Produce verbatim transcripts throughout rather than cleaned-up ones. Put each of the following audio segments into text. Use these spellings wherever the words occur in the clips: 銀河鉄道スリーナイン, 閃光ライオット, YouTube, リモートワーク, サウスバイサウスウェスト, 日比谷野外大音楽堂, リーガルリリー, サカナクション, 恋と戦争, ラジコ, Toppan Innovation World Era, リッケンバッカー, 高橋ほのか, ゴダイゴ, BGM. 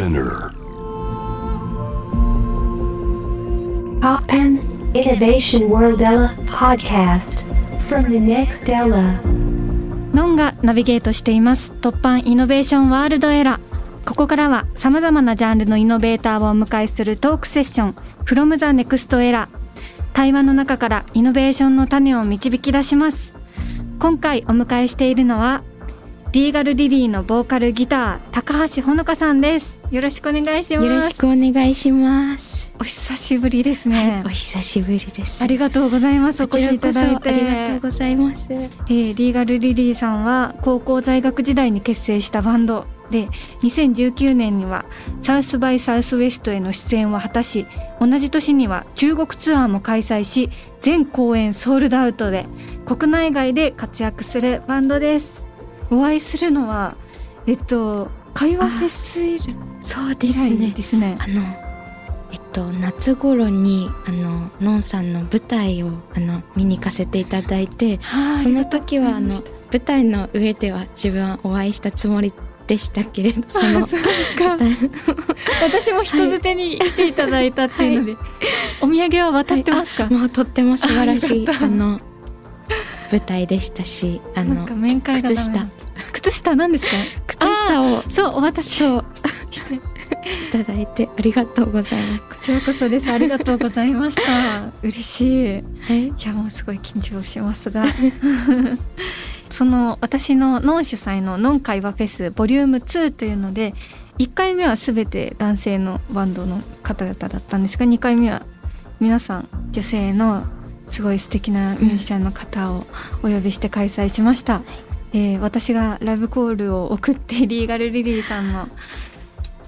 Spinner. Toppan Innovation World Era Podcast from the next era. ノンがナビゲートしています。Toppan Innovation World Era。ここからはさまざまなジャンルのイノベーターをお迎えするトークセッション From the Next Era。対話の中からイノベーションの種を導き出します。今回お迎えしているのはリーガルリリーのボーカルギター高橋ほのかさんです。よろしくお願いします。よろしくお願いします。お久しぶりですね。はい、お久しぶりです。ありがとうございます。お越しいただいてありがとうございます。えー、リーガルリリーさんは高校在学時代に結成したバンドで、にせんじゅうきゅうねんにはサウスバイサウスウェストへの出演を果たし、同じ年には中国ツアーも開催し、全公演ソールドアウトで国内外で活躍するバンドです。お会いするのはえっと会話フェス以来、そうですね。ですね。あのえっと夏頃にあののんさんの舞台をあの見に行かせていただいて、その時はあの舞台の上では自分はお会いしたつもりでしたけれど、そのそうか私も人づてに来ていただいたっていうので、はい、お土産は渡ってますか？はい、もうとっても素晴らしいあの舞台でしたし、あの面会靴下靴下なんですか？靴下をそうお渡しそういただいてありがとうございます。こちらこそです。ありがとうございました。嬉しい。はい、いやもうすごい緊張しますが、その私のノン主催のノン会話フェスボリュームツーというので、いっかいめはすべて男性のバンドの方々だったんですが、にかいめは皆さん女性のすごい素敵なミュージシャンの方をお呼びして開催しました、うんえー、私がライブコールを送ってリーガルリリーさんの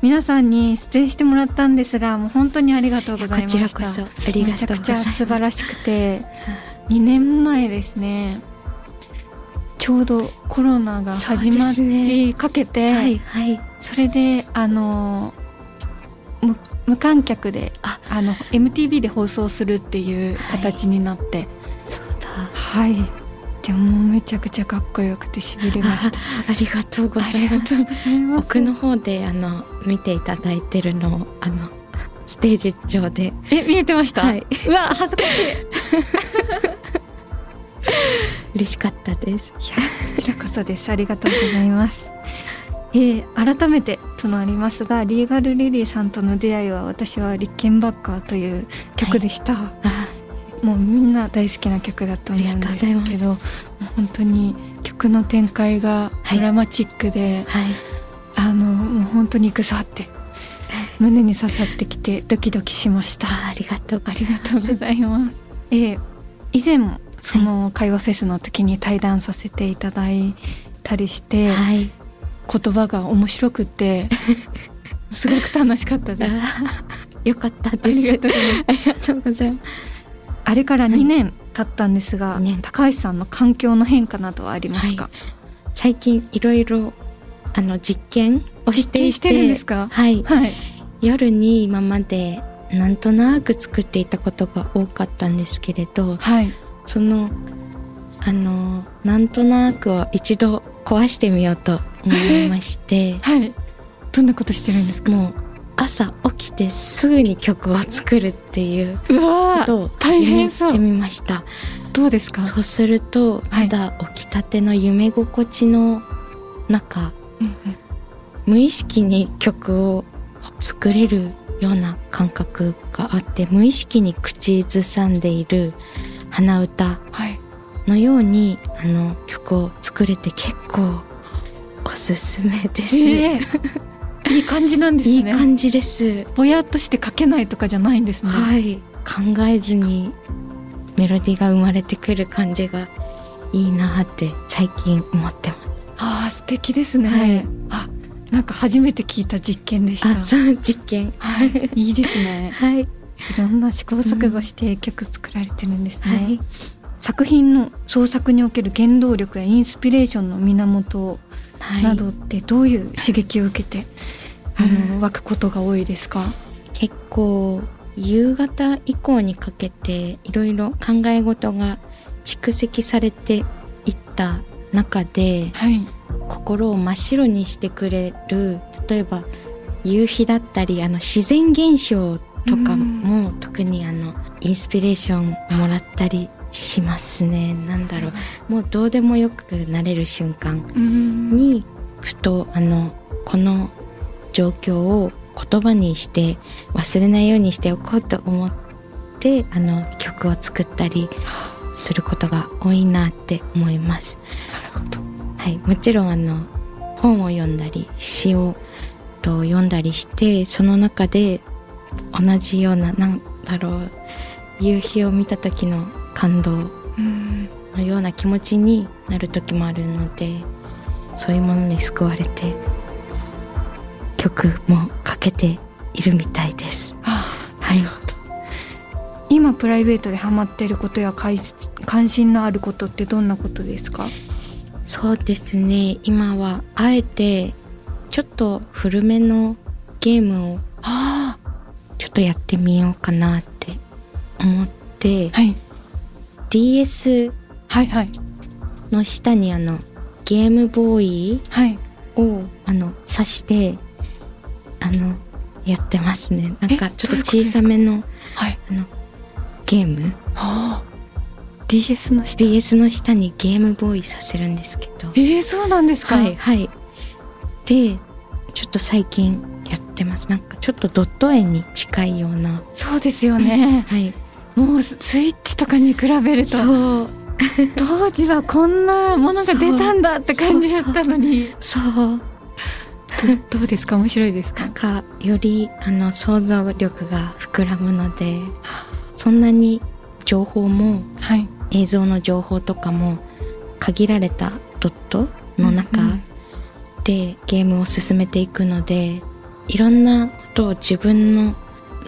皆さんに出演してもらったんですが、もう本当にありがとうございました。こちらこそありがとうございます。めちゃくちゃ素晴らしくてにねんまえですね、ちょうどコロナが始まりかけて、そうですね、はいはい、それであの無, 無観客でああの エムティーブイ で放送するっていう形になって、はい、そうだ、はい、でもめちゃくちゃかっこよくてしびれました。 あ, ありがとうございます。奥の方であの見ていただいてるのをあのステージ上でえ見えてました、はい、うわ恥ずかしい嬉しかったです。いやこちらこそです。ありがとうございます。えー、改めてとなりますが、リーガルリリーさんとの出会いは私はリッケンバッカーという曲でした、はい、もうみんな大好きな曲だと思うんですけど、本当に曲の展開がドラマチックで、はいはい、あのもう本当にグサって胸に刺さってきてドキドキしました。ありがとうございます。えー、以前もその会話フェスの時に対談させていただいたりして、はい、言葉が面白くてすごく楽しかったです。よかったです。ありがとうございます。あれからにねん経ったんですが、はい、高橋さんの環境の変化などはありますか？はい、最近いろいろあの実験をしていて、実験してるんですか？はいはい、夜に今までなんとなく作っていたことが多かったんですけれど、はい、そのあのなんとなくを一度壊してみようと思いまして、はい、どんなことしてるんですか？もう朝起きてすぐに曲を作るっていうことを始めてみました。どうですか？そうするとまだ起きたての夢心地の中、はい、無意識に曲を作れるような感覚があって、無意識に口ずさんでいる鼻歌のように、はい、あの曲を作れて結構おすすめです、えー、いい感じなんですね。いい感じです。ぼやっとして書けないとかじゃないんですね。はい、考えずにメロディーが生まれてくる感じがいいなって最近思ってます。あー素敵ですね、はい、あなんか初めて聞いた実験でした。あそう実験、はい、いいですね、はい、いろんな試行錯誤して曲作られてるんですね、うんはい、作品の創作における原動力やインスピレーションの源をはい、などってどういう刺激を受けてあの、うん、湧くことが多いですか？結構夕方以降にかけていろいろ考え事が蓄積されていった中で、はい、心を真っ白にしてくれる、例えば夕日だったりあの自然現象とかも、うん、特にあのインスピレーションもらったりしますね。なんだろう、もうどうでもよくなれる瞬間に、うん、ふとあのこの状況を言葉にして忘れないようにしておこうと思ってあの曲を作ったりすることが多いなって思います。なるほど、はい、もちろんあの本を読んだり詩をと読んだりして、その中で同じようななんだろう夕日を見た時の感動のような気持ちになる時もあるので、そういうものに救われて曲もかけているみたいです。ああ、はい、なるほど。今プライベートでハマっていることや関心のあることってどんなことですか？そうですね、今はあえてちょっと古めのゲームをちょっとやってみようかなって思って、はい、ディーエス の下にあのゲームボーイをあの挿してあのやってますね。なんかちょっと小さめの、はい、あのゲーム、はあ、ディーエス の下 ディーエス の下にゲームボーイさせるんですけど、えー、そうなんですか？はい、はい、でちょっと最近やってます。なんかちょっとドット絵に近いような。そうですよね、うん、はい、もうスイッチとかに比べるとそう当時はこんなものが出たんだって感じだったのに。そうそうそうど, どうですか？面白いですか？なんかよりあの想像力が膨らむので、そんなに情報も、はい、映像の情報とかも限られたドットの中でゲームを進めていくので、うん、いろんなことを自分の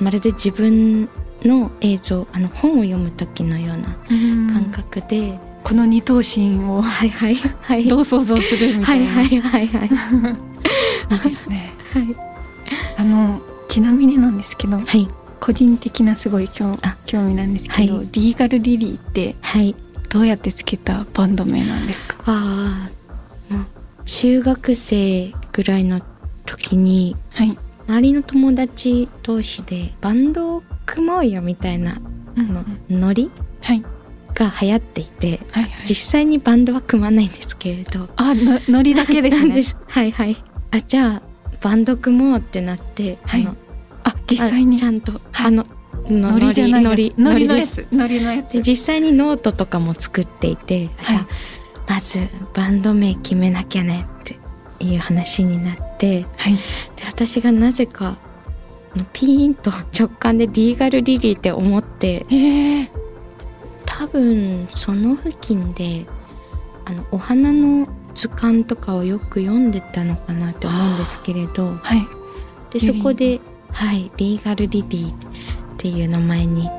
まるで自分の映像あの本を読む時のような感覚で、うん、この二等身を、はいはいはい、どう想像するみたいな、はいはいはいはいいいですね、はい、あのちなみになんですけど、はい、個人的なすごい興味なんですけど、はい、リーガルリリーってどうやってつけたバンド名なんですか？あ、中学生ぐらいの時に、はい、周りの友達同士でバンドを組もうよみたいな、うんうん、ノリ、はい、が流行っていて、はいはい、実際にバンドは組まないんですけれど、あ、ノリだけですねですはいはい、あ、じゃあバンド組もうってなって、はい、あのあ実際にちゃんと、はい、あのノリじゃないノリノリのやつノリのやつで実際にノートとかも作っていて、はい、じゃあまずバンド名決めなきゃねっていう話になって、はい、で私がなぜかピーンと直感でリーガルリリーって思って、えー、多分その付近であのお花の図鑑とかをよく読んでたのかなって思うんですけれど、はい、でそこで、はい、リーガルリリーっていう名前に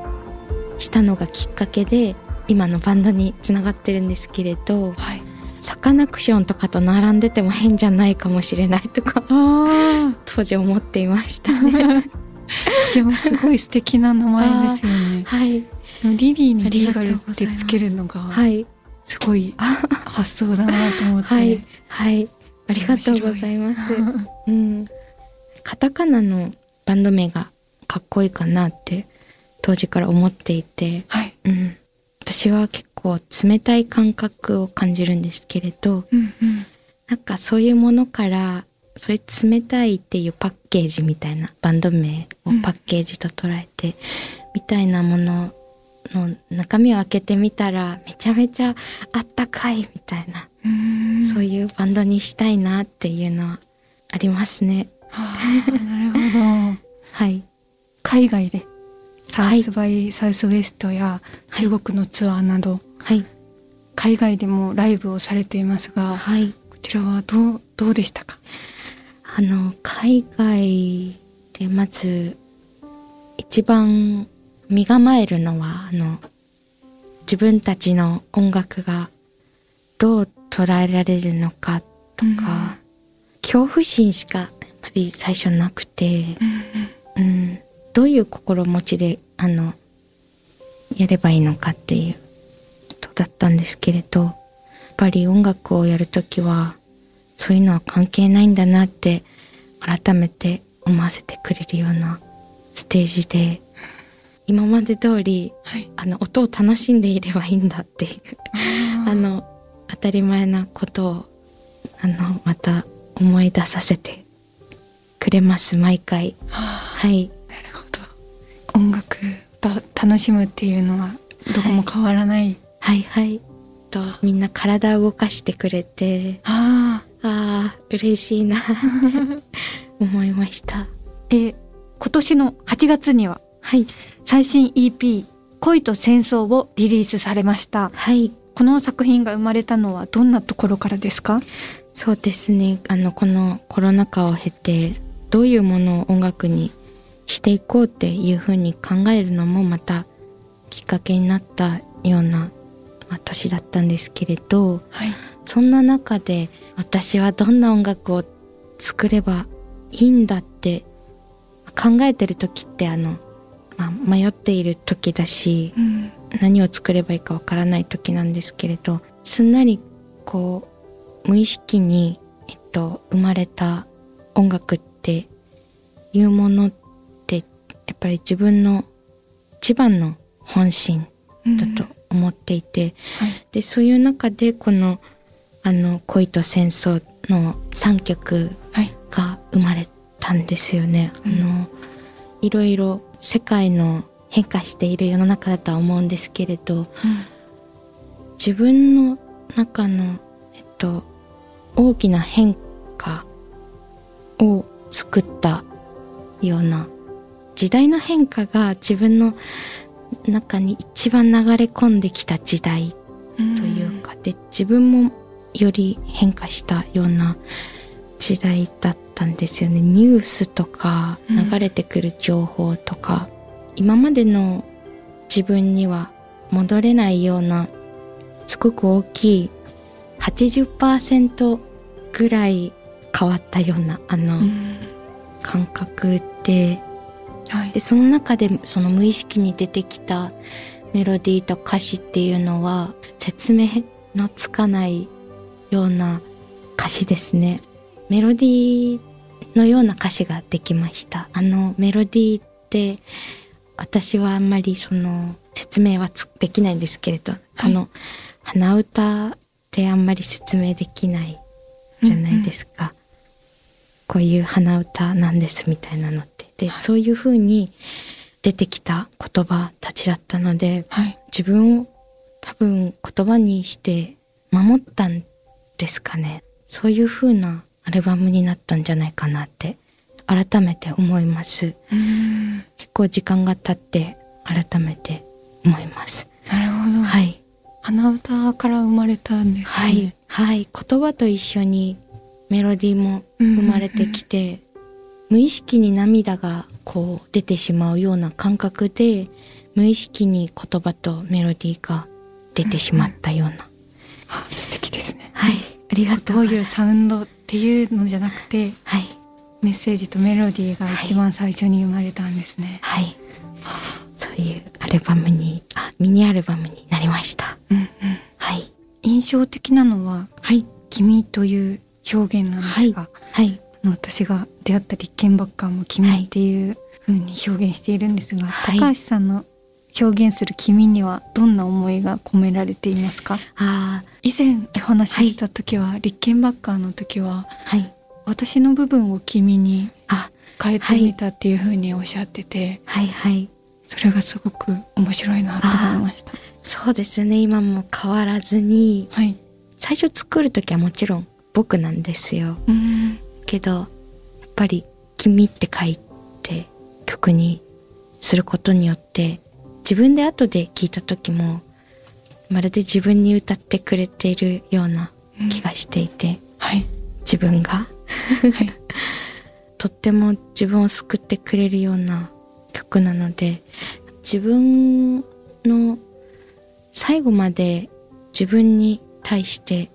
したのがきっかけで今のバンドにつながってるんですけれど、はい、サカナクションとかと並んでても変じゃないかもしれないとかあ当時思っていましたねでもすごい素敵な名前ですよね、はい、リリーにリーガルってつけるのがすごい発想だなと思ってはい、はい、ありがとうございます、うん、カタカナのバンド名がかっこいいかなって当時から思っていて、はい、うん、私は結構冷たい感覚を感じるんですけれど、うんうん、なんかそういうものからそういう冷たいっていうパッケージみたいなバンド名をパッケージと捉えて、うん、みたいなものの中身を開けてみたらめちゃめちゃあったかいみたいな、うーん、そういうバンドにしたいなっていうのはありますね。はあ、なるほどはい、海外でサウスバイサウスウェストや中国のツアーなど、はい、海外でもライブをされていますが、はい、こちらはどう、どうでしたか？あの海外でまず一番身構えるのはあの自分たちの音楽がどう捉えられるのかとか、うん、恐怖心しかやっぱり最初なくて、うんうん、どういう心持ちであのやればいいのかっていうことだったんですけれど、やっぱり音楽をやるときはそういうのは関係ないんだなって改めて思わせてくれるようなステージで、今まで通り、はい、あの音を楽しんでいればいいんだっていうあの当たり前なことをあのまた思い出させてくれます毎回。はい。なるほど。音楽を楽しむっていうのはどこも変わらない。はい、はい、はい。とみんな体を動かしてくれて、ああ嬉しいな思いました。え今年のはちがつには。はい、最新 イーピー 恋と戦争をリリースされました、はい、この作品が生まれたのはどんなところからですか？そうですね、あのこのコロナ禍を経てどういうものを音楽にしていこうっていうふうに考えるのもまたきっかけになったような、まあ、年だったんですけれど、はい、そんな中で私はどんな音楽を作ればいいんだって考えてる時ってあのまあ、迷っている時だし、うん、何を作ればいいかわからない時なんですけれど、すんなりこう無意識に、えっと、生まれた音楽っていうものってやっぱり自分の一番の本心だと思っていて、うんはい、でそういう中でこの「あの恋と戦争」のさんきょくが生まれたんですよね。はい、あの、うん、いろいろ世界の変化している世の中だとは思うんですけれど、うん、自分の中の、えっと、大きな変化を作ったような、時代の変化が自分の中に一番流れ込んできた時代というか、うん、で自分もより変化したような時代だったんですよね。ニュースとか流れてくる情報とか、うん、今までの自分には戻れないようなすごく大きい はちじゅっパーセント ぐらい変わったようなあの感覚で、うんはい、でその中でその無意識に出てきたメロディーと歌詞っていうのは説明のつかないような歌詞ですね。メロディーのような歌詞ができました。あのメロディーって私はあんまりその説明はつできないんですけれど、はい、あの鼻歌ってあんまり説明できないじゃないですか、うんうん、こういう鼻歌なんですみたいなのってで、はい、そういう風に出てきた言葉たちだったので、はい、自分を多分言葉にして守ったんですかね。そういう風なアルバムになったんじゃないかなって改めて思います。うん結構時間が経って改めて思います。なるほど、はい、鼻歌から生まれたんですね。はい、はい、言葉と一緒にメロディーも生まれてきて、うんうんうん、無意識に涙がこう出てしまうような感覚で無意識に言葉とメロディーが出てしまったような、うんうん、あ素敵ですね。はいありがとうございます。どういうサウンドっていうのじゃなくて、はい、メッセージとメロディーが一番最初に生まれたんですね。はい、はい、そういうアルバムにあミニアルバムになりました、うんうんはい、印象的なのは、はい、君という表現なんですが、はいはい、あの私が出会った立憲ばっかも君っていう風に表現しているんですが、はい、高橋さんの表現する君にはどんな思いが込められていますか？あ以前お話しした時は、はい、立憲バッカーの時は、はい、私の部分を君に変えてみたっていう風におっしゃってて、はいはい、それがすごく面白いなと思いました。そうですね今も変わらずに、はい、最初作る時はもちろん僕なんですよ。うんけどやっぱり君って書いて曲にすることによって自分で後で聴いた時もまるで自分に歌ってくれているような気がしていて、うんはい、自分が、はい、とっても自分を救ってくれるような曲なので、自分の最後まで自分に対して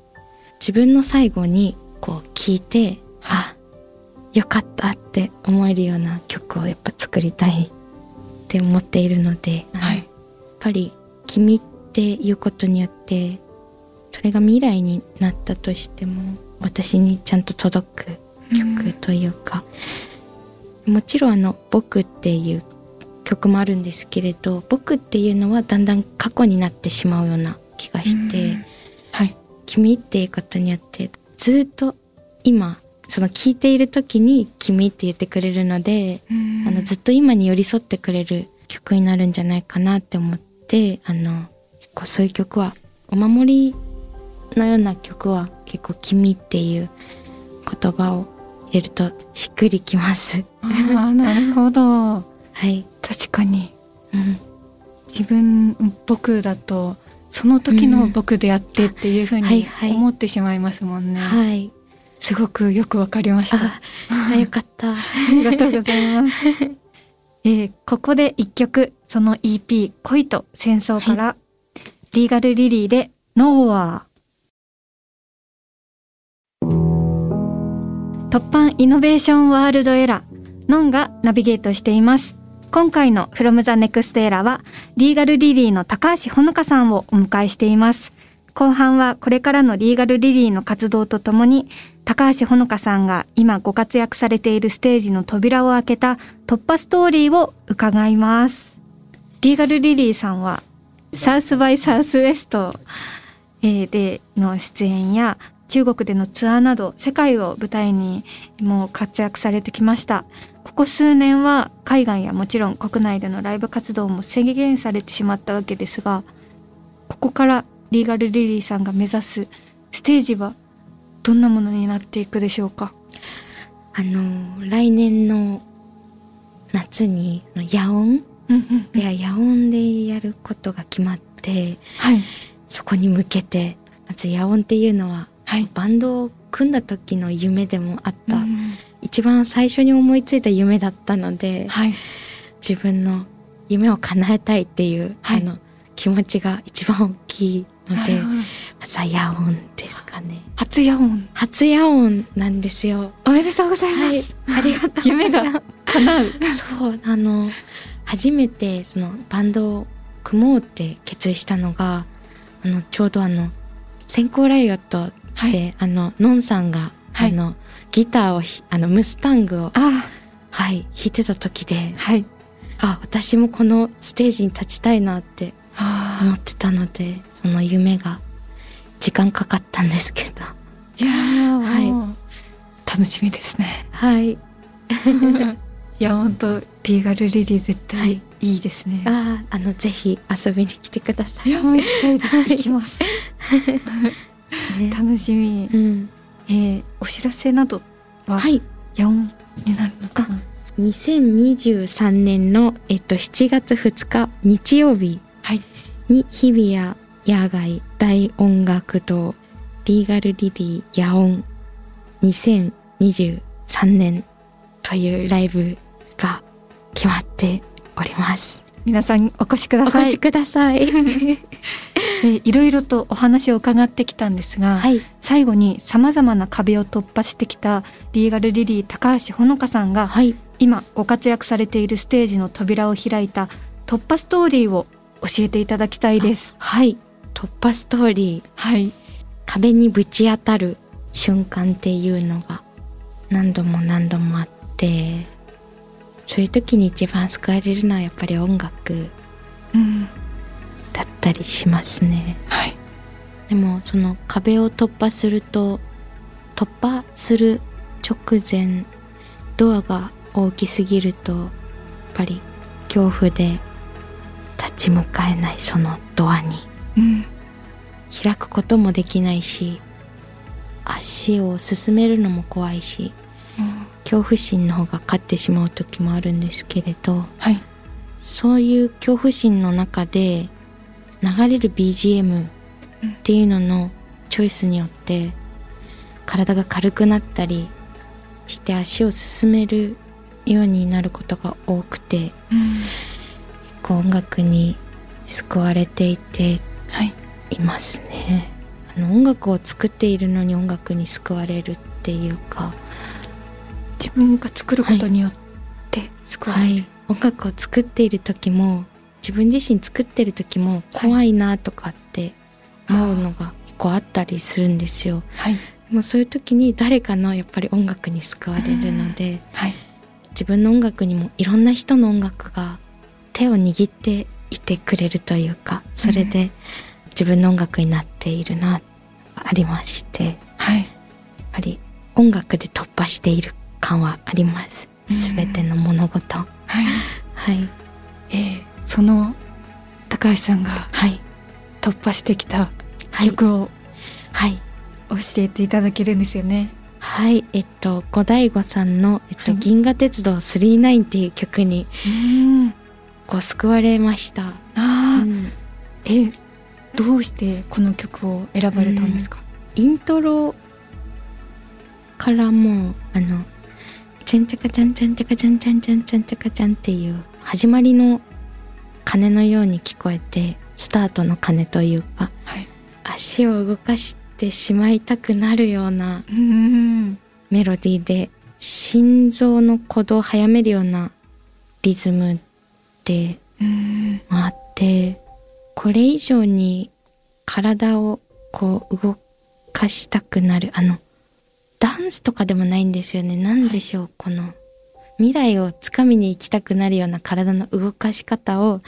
自分の最後にこう聴いて、はい、あ、よかったって思えるような曲をやっぱ作りたいって思っているので、はい、やっぱり君っていうことによってそれが未来になったとしても私にちゃんと届く曲というか、もちろんあの僕っていう曲もあるんですけれど、僕っていうのはだんだん過去になってしまうような気がして、はい、君っていうことによってずっと今その聴いている時に君って言ってくれるので、あのずっと今に寄り添ってくれる曲になるんじゃないかなって思って、あの結構そういう曲はお守りのような曲は結構君っていう言葉を入れるとしっくりきます。あ、なるほど。はい、確かに、うん、自分僕だとその時の僕であってっていう風に思ってしまいますもんね、うん、はい、はいはい、すごくよくわかりました。あ、よかった。ありがとうございます。えー、ここでいっきょく、その イーピー 恋と戦争から、はい、リーガルリリーでノーアー。トッパンイノベーションワールドエラー、ノンがナビゲートしています。今回の From the Next Era はリーガルリリーの高橋ほのかさんをお迎えしています。後半はこれからのリーガルリリーの活動とともに、高橋ほのかさんが今ご活躍されているステージの扉を開けた突破ストーリーを伺います。リーガルリリーさんはサウスバイサウスウェストでの出演や中国でのツアーなど、世界を舞台にもう活躍されてきました。ここ数年は海外やもちろん国内でのライブ活動も制限されてしまったわけですが、ここからリーガルリリーさんが目指すステージはどんなものになっていくでしょうか？あの来年の夏に野音や野音でやることが決まって、はい、そこに向けて、まず野音っていうのは、はい、バンドを組んだ時の夢でもあった、うん、一番最初に思いついた夢だったので、はい、自分の夢を叶えたいっていう、はい、あの気持ちが一番大きいので、まずは野音ですかね。初野音初野音なんですよ。おめでとうございます、はい、ありがとうございます。夢が叶う。そう、あの初めてそのバンドを組もうって決意したのが、あのちょうどあの閃光ライオットで、はい、あのノンさんが、はい、あのギターをひあのムスタングを、はい、弾いてた時で、はい、あ、私もこのステージに立ちたいなって思ってたので、その夢が時間かかったんですけど、いやー、はい、楽しみですね。はい。いや、本当リーガルリリー絶対いいですね。はい、あ、あのぜひ遊びに来てください。いや、もう行きたいです。行きます。ね、楽しみ、うん、えー、お知らせなどは、はい、野音になるのかな。にせんにじゅうさんねんの、えっと、しちがつふつか日曜日に日比谷野外大音楽堂リーガルリリー野音にせんにじゅうさんねんというライブが決まっております。皆さんお越しください。お越しください。いろいろとお話を伺ってきたんですが、はい、最後にさまざまな壁を突破してきたリーガルリリー高橋ほのかさんが、はい、今ご活躍されているステージの扉を開いた突破ストーリーを教えていただきたいです。はい、突破ストーリー、はい、壁にぶち当たる瞬間っていうのが何度も何度もあって、そういう時に一番救われるのはやっぱり音楽、うんだったりしますね、はい、でもその壁を突破すると、突破する直前ドアが大きすぎるとやっぱり恐怖で立ち向かえない、そのドアに、うん、開くこともできないし、足を進めるのも怖いし、うん、恐怖心の方が勝ってしまう時もあるんですけれど、はい、そういう恐怖心の中で流れる ビージーエム っていうののチョイスによって体が軽くなったりして足を進めるようになることが多くて、うん、結構音楽に救われていていますね、はい、あの音楽を作っているのに音楽に救われるっていうか、自分が作ることによって救われる、はいはい、音楽を作っている時も自分自身作ってる時も怖いなとかって思うのが結構あったりするんですよ、はい、でもそういう時に誰かのやっぱり音楽に救われるので、うん、はい、自分の音楽にもいろんな人の音楽が手を握っていてくれるというか、それで自分の音楽になっているなありまして、はい、やっぱり音楽で突破している感はあります、すべての物事、はいはい、えー、その高橋さんが突破してきた曲を、はいはい、教えていただけるんですよね。はい、えっとゴダイゴさんの、えっと、銀河鉄道スリーナインっていう曲に、うん、こう救われました。あ、うん、え、どうしてこの曲を選ばれたんですか？うん、イントロからもうあのチャンチャカチャンチャンチャカチャンチャンチャンチャンチャカチャンっていう始まりの鐘のように聞こえて、スタートの鐘というか、はい、足を動かしててしまいたくなるようなメロディーで、心臓の鼓動を早めるようなリズムであって、これ以上に体をこう動かしたくなる、あのダンスとかでもないんですよね、なんでしょう、はい、この未来をつかみに行きたくなるような体の動かし方を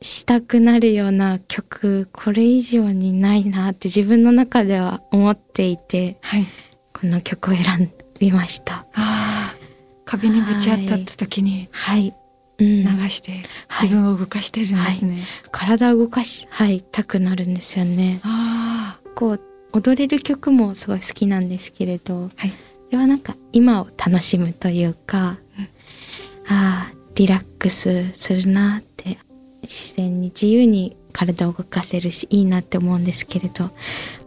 したくなるような曲、これ以上にないなって自分の中では思っていて、はい、この曲を選びました。あ、壁にぶち当たった時に流して自分を動かしてるんですね、はいはい、体を動かしたくなるんですよね。あ、こう踊れる曲もすごい好きなんですけれど、はい、ではなんか今を楽しむというか、うん、あ、リラックスするなって、自然に自由に体を動かせるしいいなって思うんですけれど、やっ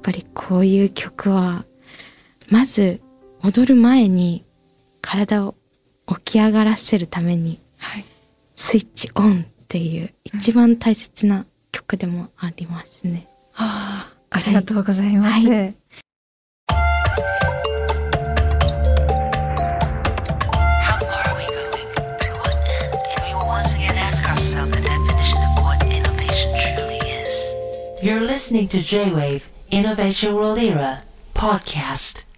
ぱりこういう曲はまず踊る前に体を起き上がらせるためにスイッチオンっていう一番大切な曲でもありますね、うん、あ、 ありがとうございます、はいはい、You're listening to J-Wave Innovation World Era Podcast.